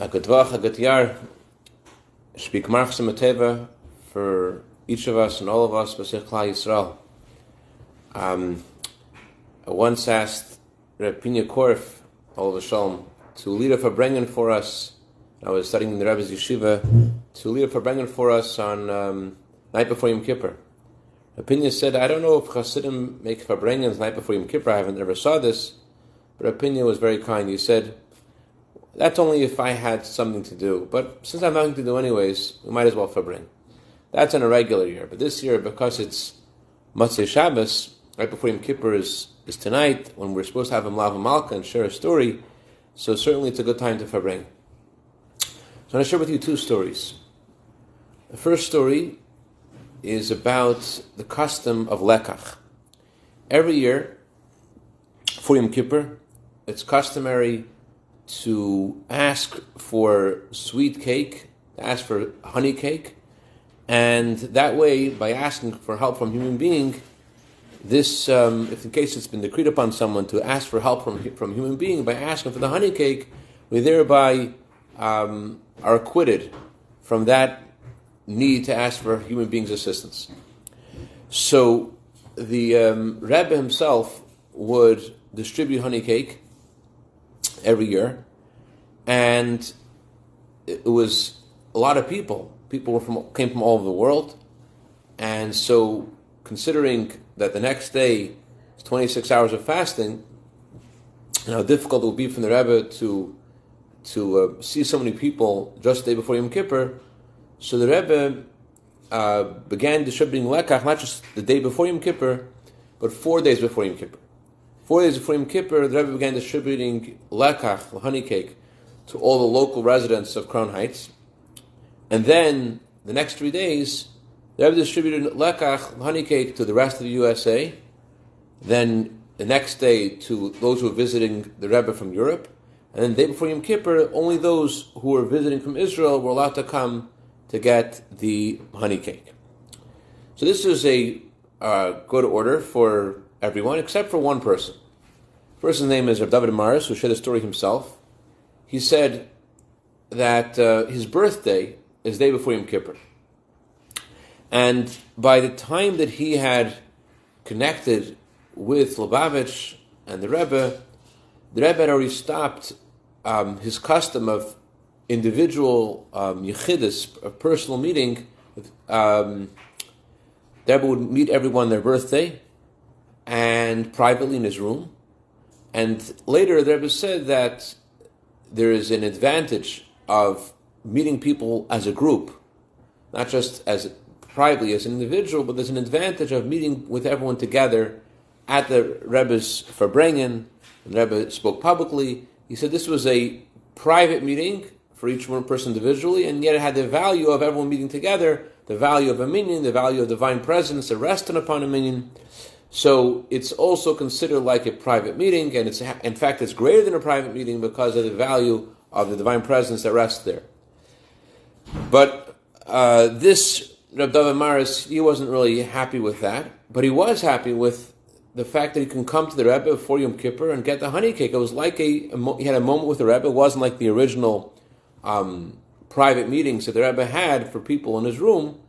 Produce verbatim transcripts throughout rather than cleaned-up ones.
Agadvach, Agatyar, speak Marchsim Ateva for each of us and all of us, Mashiach Klal Yisrael. Um, I once asked Reb Pinchas Korf, Olav Shalom, to lead a farbrengen for us. I was studying in the Rebbe's yeshiva, to lead a farbrengen for us on um, night before Yom Kippur. Reb Pinchas said, I don't know if Hasidim make farbrengens night before Yom Kippur, I haven't ever saw this, but Reb Pinchas was very kind. He said, that's only if I had something to do, but since I have nothing to do anyways, we might as well farbrengen. That's on a regular year, but this year, because it's Matzei Shabbos, right before Yom Kippur is, is tonight, when we're supposed to have a Mlava Malka and share a story, so certainly it's a good time to farbrengen. So I'm going to share with you two stories. The first story is about the custom of Lekach. Every year, for Yom Kippur, it's customary to ask for sweet cake, to ask for honey cake, and that way, by asking for help from a human being, this, um, if in case it's been decreed upon someone to ask for help from from a human being, by asking for the honey cake, we thereby um, are acquitted from that need to ask for human beings' assistance. So the um, Rebbe himself would distribute honey cake every year, and it was a lot of people. People were from, came from all over the world, and so considering that the next day is twenty-six hours of fasting, and how difficult it would be for the Rebbe to to uh, see so many people just the day before Yom Kippur, so the Rebbe uh, began distributing lekach not just the day before Yom Kippur, but four days before Yom Kippur. Four days before Yom Kippur, the Rebbe began distributing lekach, honey cake, to all the local residents of Crown Heights. And then, the next three days, the Rebbe distributed lekach, honey cake, to the rest of the U S A. Then, the next day, to those who were visiting the Rebbe from Europe. And then, the day before Yom Kippur, only those who were visiting from Israel were allowed to come to get the honey cake. So this is a uh, good order for everyone, except for one person. The person's name is Rav David Maris, who shared the story himself. He said that uh, his birthday is the day before Yom Kippur. And by the time that he had connected with Lubavitch and the Rebbe, the Rebbe had already stopped um, his custom of individual um, yechidus, a personal meeting. Um, the Rebbe would meet everyone on their birthday and privately in his room. And later the Rebbe said that there is an advantage of meeting people as a group, not just as privately as an individual, but there's an advantage of meeting with everyone together at the Rebbe's farbrengen. The Rebbe spoke publicly. He said this was a private meeting for each one person individually, and yet it had the value of everyone meeting together, the value of a minyan, the value of divine presence, the resting upon a minyan. So it's also considered like a private meeting, and it's in fact it's greater than a private meeting because of the value of the divine presence that rests there. But uh, this Rav David Maris, he wasn't really happy with that, but he was happy with the fact that he can come to the Rebbe before Yom Kippur and get the honey cake. It was like a, he had a moment with the Rebbe. It wasn't like the original um, private meetings that the Rebbe had for people in his room,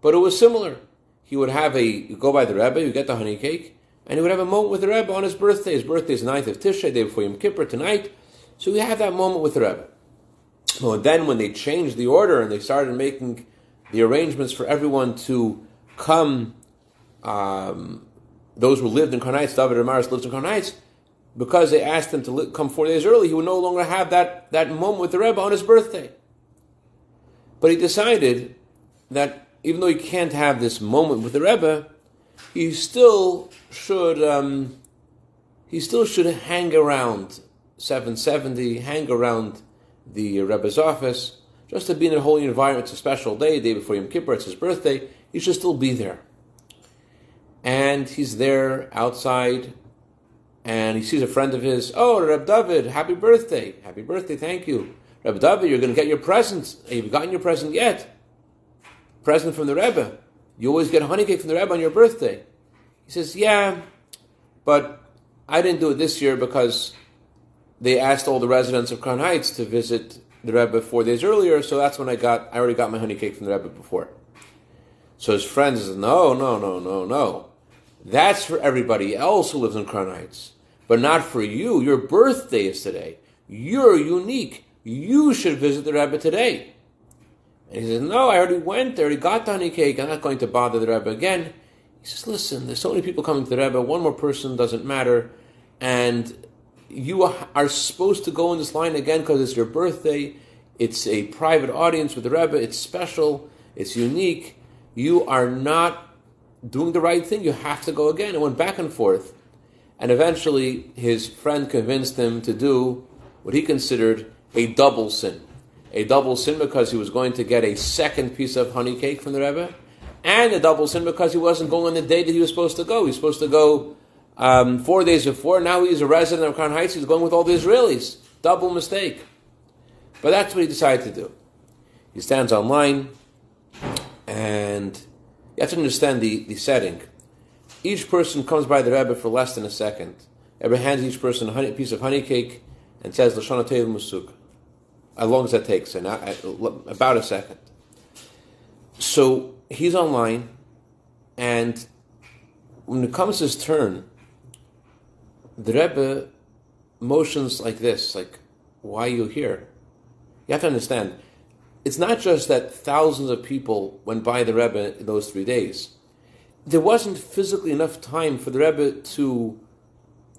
but it was similar. He would have a, you go by the Rebbe, you get the honey cake, and he would have a moment with the Rebbe on his birthday. His birthday is ninth of Tishrei, day before Yom Kippur, tonight. So we have that moment with the Rebbe. Well, then when they changed the order and they started making the arrangements for everyone to come, um, those who lived in Karnitz, David Amaris lives in Karnitz, because they asked him to li- come four days early, he would no longer have that, that moment with the Rebbe on his birthday. But he decided that even though he can't have this moment with the Rebbe, he still should um, he still should hang around seven seventy, hang around the Rebbe's office, just to be in a holy environment. It's a special day, day before Yom Kippur, it's his birthday, he should still be there. And he's there outside, and he sees a friend of his, oh, Reb David, happy birthday, happy birthday, thank you. Reb David, you're going to get your presents. Have you gotten your present yet? Present from the Rebbe. You always get a honey cake from the Rebbe on your birthday. He says, yeah, but I didn't do it this year because they asked all the residents of Crown Heights to visit the Rebbe four days earlier, so that's when I got, I already got my honey cake from the Rebbe before. So his friends said, no, no, no, no, no. That's for everybody else who lives in Crown Heights, but not for you. Your birthday is today. You're unique. You should visit the Rebbe today. And he says, no, I already went there. I already got the honey cake. I'm not going to bother the Rebbe again. He says, listen, there's so many people coming to the Rebbe. One more person doesn't matter. And you are supposed to go in this line again because it's your birthday. It's a private audience with the Rebbe. It's special. It's unique. You are not doing the right thing. You have to go again. It went back and forth. And eventually his friend convinced him to do what he considered a double sin. A double sin because he was going to get a second piece of honey cake from the Rebbe, and a double sin because he wasn't going on the day that he was supposed to go. He was supposed to go um, four days before. Now he's a resident of Crown Heights. He's going with all the Israelis. Double mistake. But that's what he decided to do. He stands online, and you have to understand the, the setting. Each person comes by the Rebbe for less than a second. The Rebbe hands each person a honey, piece of honey cake and says, L'shana Tov U'Masuka. How long does that take? So now, about a second. So he's online, and when it comes his turn, the Rebbe motions like this, like, why are you here? You have to understand, it's not just that thousands of people went by the Rebbe in those three days. There wasn't physically enough time for the Rebbe to...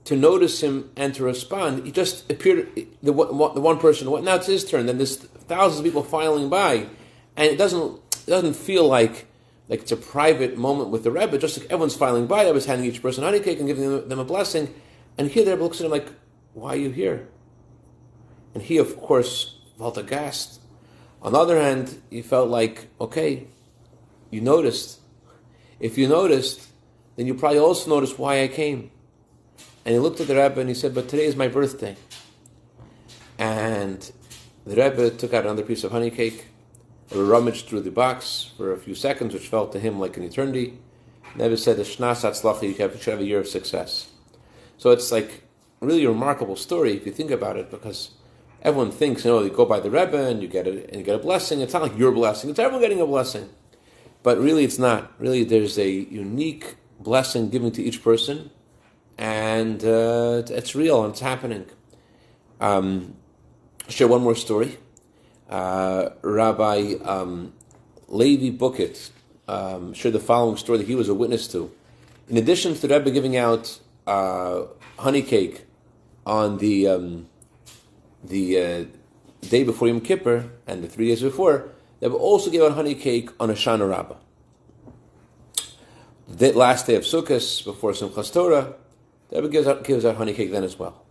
to notice him and to respond. He just appeared, the one person, now it's his turn, then there's thousands of people filing by, and it doesn't it doesn't feel like like it's a private moment with the Rebbe, just like everyone's filing by, I was handing each person a honey cake and giving them a blessing, and here the Rebbe looks at him like, why are you here? And he, of course, felt aghast. On the other hand, he felt like, okay, you noticed. If you noticed, then you probably also noticed why I came. And he looked at the Rebbe and he said, but today is my birthday. And the Rebbe took out another piece of honey cake, rummaged through the box for a few seconds, which felt to him like an eternity. And the Rebbe said, Shnas Hatzlacha, you should have a year of success. So it's like really a remarkable story if you think about it, because everyone thinks, you know, you go by the Rebbe and you get a, and you get a blessing. It's not like your blessing, it's everyone getting a blessing. But really it's not. Really there's a unique blessing given to each person. And uh, it's real, and it's happening. Um, I'll share one more story. Uh, Rabbi um, Levi Bukiet um, shared the following story that he was a witness to. In addition to the Rebbe giving out uh, honey cake on the um, the uh, day before Yom Kippur and the three days before, the Rebbe also gave out honey cake on Hashanah Rabbah, the last day of Sukkot before Simchas Torah. The Rebbe gives out, gives out honey cake then as well.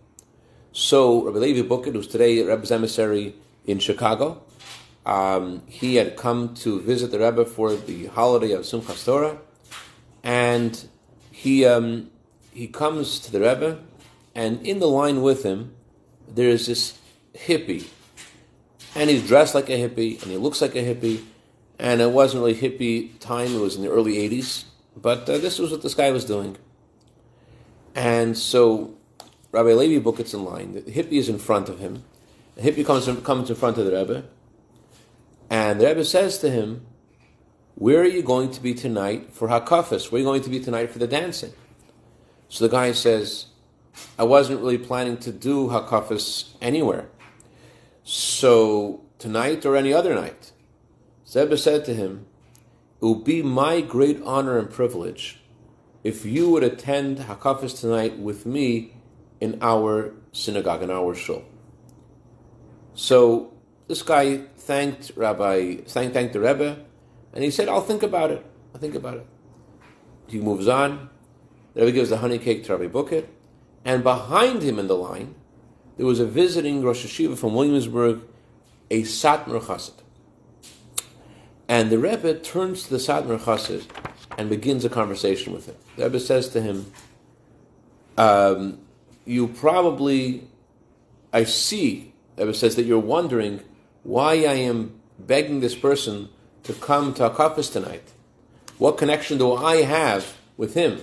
So Rabbi Levi Bukiet, who's today Rebbe's emissary in Chicago, um, he had come to visit the Rebbe for the holiday of Simchas Torah, and he um, he comes to the Rebbe, and in the line with him, there is this hippie, and he's dressed like a hippie, and he looks like a hippie, and it wasn't really hippie time, it was in the early eighties, but uh, this was what this guy was doing. And so Rabbi Levi Bukiet's in line. The hippie is in front of him. The hippie comes in, comes in front of the Rebbe. And the Rebbe says to him, where are you going to be tonight for Hakafas? Where are you going to be tonight for the dancing? So the guy says, I wasn't really planning to do Hakafas anywhere. So tonight or any other night? So the Rebbe said to him, it will be my great honor and privilege if you would attend Hakafas tonight with me in our synagogue, in our shul. So this guy thanked Rabbi, thanked, thanked the Rebbe, and he said, I'll think about it. I'll think about it. He moves on. The Rebbe gives the honey cake to Rabbi Bukiet, and behind him in the line, there was a visiting Rosh Hashiva from Williamsburg, a Satmar Chassid. And the Rebbe turns to the Satmar Chassid and begins a conversation with him. The Rebbe says to him, um, you probably, I see, the Rebbe says, that you're wondering why I am begging this person to come to Hakafas tonight. What connection do I have with him?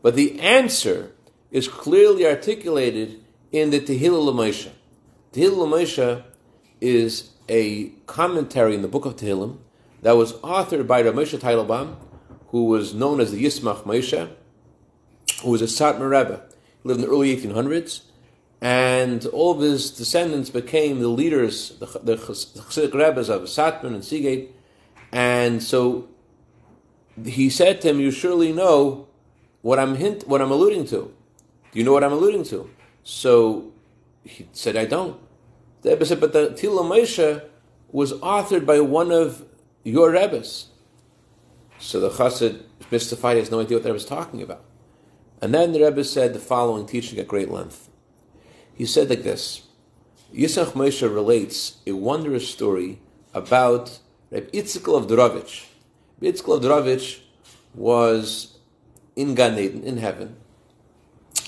But the answer is clearly articulated in the Tehillah L'Moshe. Tehillah L'Moshe is a commentary in the Book of Tehillim that was authored by Reb Mesha Teitelbaum, who was known as the Yismach Moshe, who was a Satmar Rebbe. He lived in the early eighteen hundreds, and all of his descendants became the leaders, the, the Chassidic Rebbes of Satmar and Seagate. And so he said to him, "You surely know what I'm hint, what I'm alluding to. Do you know what I'm alluding to?" So he said, "I don't." The Rebbe said, "But the Tehillah L'Moshe was authored by one of your Rebbes." So the Chassid is mystified, he has no idea what the Rebbe is talking about. And then the Rebbe said the following teaching at great length. He said like this: Yismach Moshe relates a wondrous story about Reb Itzikl of Drovich. Reb Itzikl of Drovich was in Gan Eden, in heaven.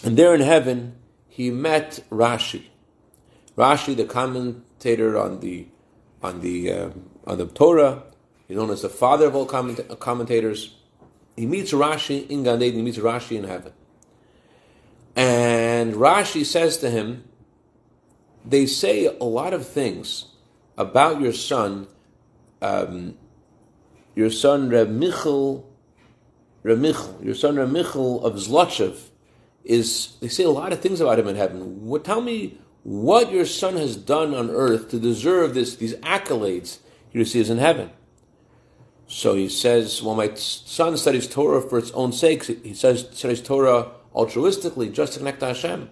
And there in heaven, he met Rashi. Rashi, the commentator on the on the um, on the Torah, he's known as the father of all comment- commentators. He meets Rashi in Gan Eden. He meets Rashi in heaven. And Rashi says to him, "They say a lot of things about your son, um, your son Reb Michal, Reb Michal, your son Reb Michel of Zlotchov. Is they say a lot of things about him in heaven. What, tell me what your son has done on earth to deserve this these accolades he receives in heaven." So he says, "Well, my son studies Torah for its own sake. He says studies Torah altruistically, just to connect to Hashem."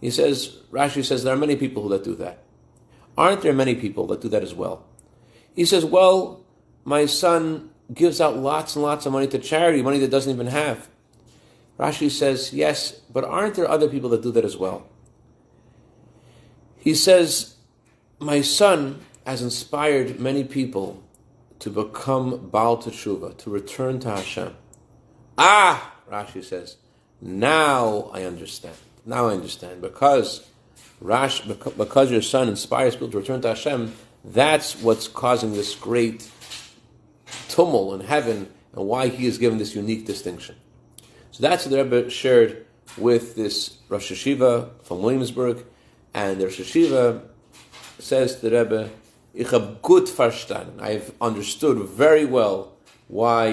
He says, Rashi says, there are many people that do that. Aren't there many people that do that as well? He says, "Well, my son gives out lots and lots of money to charity, money that doesn't even have." Rashi says, "Yes, but aren't there other people that do that as well?" He says, "My son has inspired many people to become Baal Teshuvah, to return to Hashem." "Ah," Rashi says, "now I understand. Now I understand. Because Rash, because your son inspires people to return to Hashem, that's what's causing this great tumult in heaven and why he is given this unique distinction." So that's what the Rebbe shared with this Rosh Yeshiva from Williamsburg. And the Rosh Yeshiva says to the Rebbe, "Ich hab gut verstanden." I've understood very well why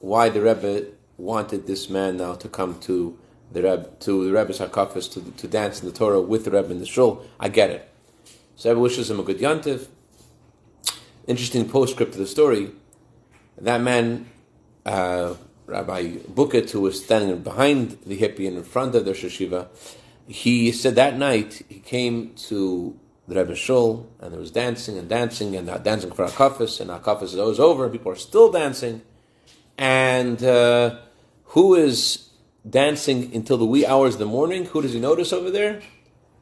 why the Rebbe wanted this man now to come to the Rebbe, to the Rebbe's Hakafas, to to dance in the Torah with the Rebbe in the shul. I get it. So the Rebbe wishes him a good yontiv. Interesting postscript to the story. That man, uh, Rabbi Bukiet, who was standing behind the hippie and in front of the Rosh Yeshiva, he said that night he came to the Rebbe's shul and there was dancing and dancing and dancing for Hakafas, and Hakafas is over and people are still dancing. And uh, who is dancing until the wee hours of the morning? Who does he notice over there?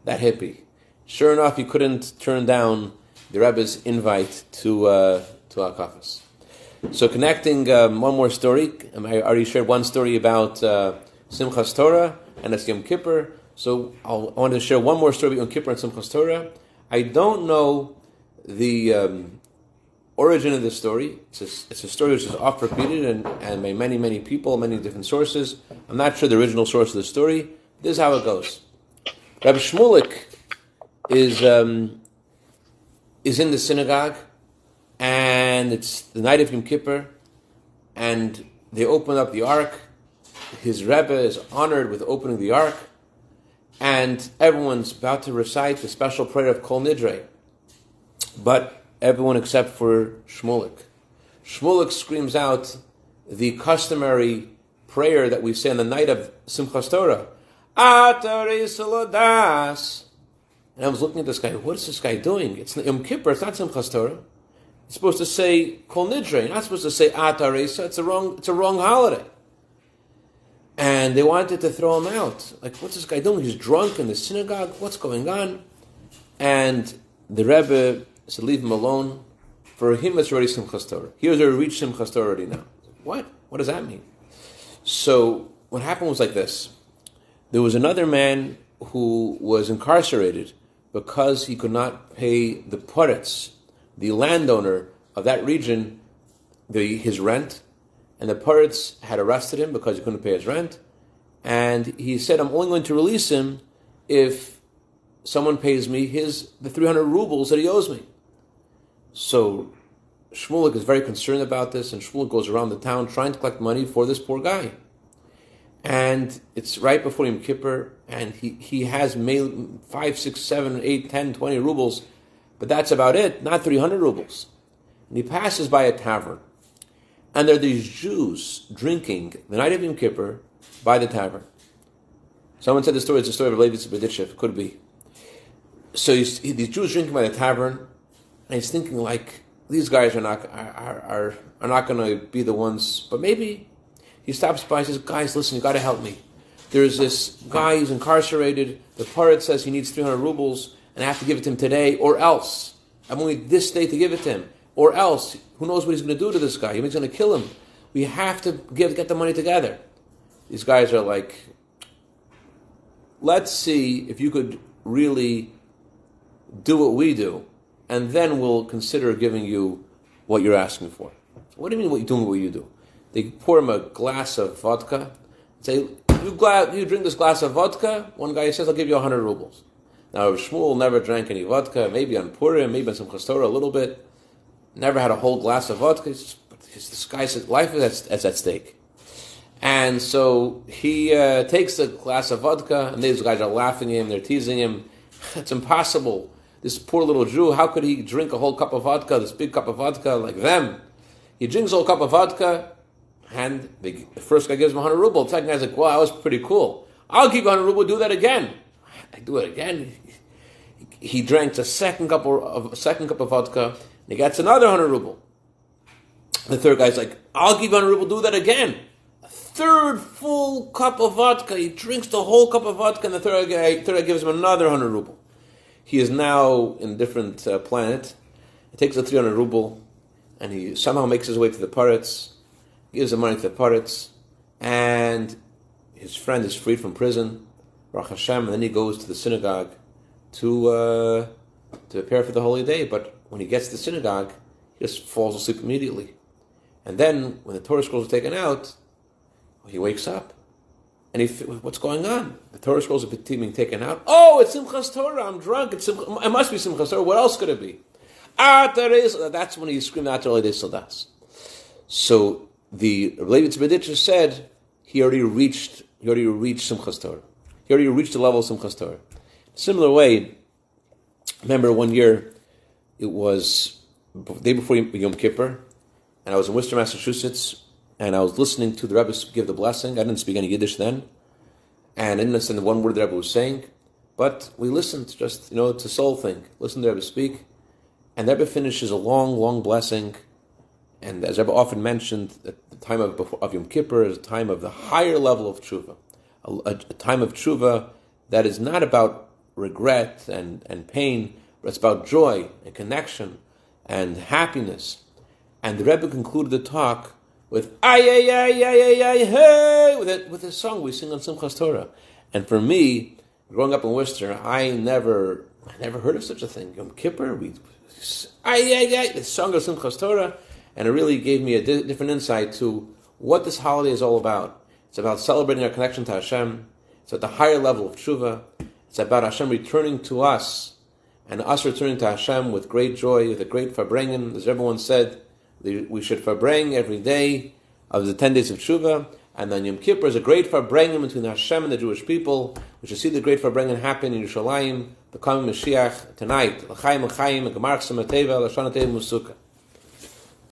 That hippie. Sure enough, he couldn't turn down the Rebbe's invite to uh, to Hakafas. So connecting um, one more story, I already shared one story about uh, Simchas Torah and it's Yom Kippur. So I'll, I want to share one more story about Yom Kippur and Simchas Torah. I don't know the um, origin of this story. It's a, it's a story which is oft repeated and, and by many, many people, many different sources. I'm not sure the original source of the story. This is how it goes. Rabbi Shmuelik is um, is in the synagogue. And it's the night of Yom Kippur, and they open up the ark. His Rebbe is honored with opening the ark, and everyone's about to recite the special prayer of Kol Nidre, but everyone except for Shmuelik. Shmuelik screams out the customary prayer that we say on the night of Simchas Torah. And I was looking at this guy, what is this guy doing? It's Yom Kippur, it's not Simchas Torah. It's supposed to say Kol Nidre. You're not supposed to say Ataresa. It's a wrong. It's a wrong holiday. And they wanted to throw him out. Like, what's this guy doing? He's drunk in the synagogue. What's going on? And the Rebbe said, "Leave him alone. For him, it's already Simchas Torah. He has already reached Simchas Torah already now." What? What does that mean? So what happened was like this: there was another man who was incarcerated because he could not pay the poretz, the landowner of that region, the, his rent, and the poretz had arrested him because he couldn't pay his rent, and he said, "I'm only going to release him if someone pays me his the three hundred rubles that he owes me. So Shmuelik is very concerned about this, and Shmuelik goes around the town trying to collect money for this poor guy. And it's right before Yom Kippur, and he, he has mail, five, six, seven, eight, ten, twenty rubles, but that's about it, not three hundred rubles. And he passes by a tavern, and there are these Jews drinking the night of Yom Kippur by the tavern. Someone said the story is the story of Levi Yitzchok of Berditchev, could be. So he's, he, these Jews drinking by the tavern, and he's thinking, like, these guys are not are are, are not going to be the ones, but maybe. He stops by and says, guys, listen, you got to help me. There's this guy who's incarcerated. The parrot says he needs three hundred rubles, and I have to give it to him today, or else. I'm only this day to give it to him, or else. Who knows what he's going to do to this guy? He's going to kill him. We have to give, get the money together. These guys are like, let's see if you could really do what we do, and then we'll consider giving you what you're asking for. What do you mean what you're doing, what you do? They pour him a glass of vodka and say, you, gla- you drink this glass of vodka? One guy says, I'll give you one hundred rubles. Now, Shmuel never drank any vodka, maybe on Purim, maybe on some Chastorah a little bit, never had a whole glass of vodka, but this guy says, life is at, at stake. And so he uh, takes the glass of vodka, and these guys are laughing at him, they're teasing him. It's impossible. This poor little Jew, how could he drink a whole cup of vodka, this big cup of vodka, like them? He drinks a whole cup of vodka, and the first guy gives him one hundred ruble. The second guy's like, wow, that was pretty cool. I'll give you one hundred ruble, do that again. I do it again. He drinks a second cup of, a second cup of vodka, and he gets another one hundred ruble. The third guy's like, I'll give you one hundred ruble, do that again. A third full cup of vodka. He drinks the whole cup of vodka, and the third guy, third guy gives him another one hundred ruble. He is now in a different uh, planet. He takes the three hundred ruble, and he somehow makes his way to the parrots. Gives the money to the parrots, and his friend is freed from prison, Baruch Hashem, and then he goes to the synagogue to uh, to prepare for the holy day. But when he gets to the synagogue, he just falls asleep immediately. And then, when the Torah scrolls are taken out, he wakes up, and he, what's going on? The Torah scrolls are being taken out. Oh, it's Simchas Torah, I'm drunk, it's Simch- it must be Simchas Torah, what else could it be? Ah, that's when he screamed out to Olei Dei Soldas. So, the Levi Yitzchok of Berditchev said he already reached he already reached Simchas Torah. He already reached the level of Simchas Torah. Similar way, remember one year it was the day before Yom Kippur, and I was in Worcester, Massachusetts, and I was listening to the Rebbe give the blessing. I didn't speak any Yiddish then, and I didn't understand one word the Rebbe was saying, but we listened, just, you know, it's a soul thing. Listen to the Rebbe speak, and the Rebbe finishes a long, long blessing. And as I've often mentioned, at the time of, of Yom Kippur is a time of the higher level of tshuva, a, a, a time of tshuva that is not about regret and, and pain, but it's about joy and connection and happiness. And the Rebbe concluded the talk with ay ay ay ay ay hey with a, with a song we sing on Simchas Torah. And for me, growing up in Worcester, I never I never heard of such a thing. Yom Kippur, we ay ay ay the song of Simchas Torah. And it really gave me a di- different insight to what this holiday is all about. It's about celebrating our connection to Hashem. It's at the higher level of tshuva. It's about Hashem returning to us, and us returning to Hashem with great joy, with a great farbrengen. As everyone said, we should farbreng every day of the ten days of tshuva. And then Yom Kippur is a great farbrengen between Hashem and the Jewish people. We should see the great farbrengen happen in Yerushalayim, the coming Mashiach tonight. L'chaim l'chaim, l'chaim, l'chaim, l'chaim, l'chaim, l'chaim, l'chaim, l'chaim, l'chaim,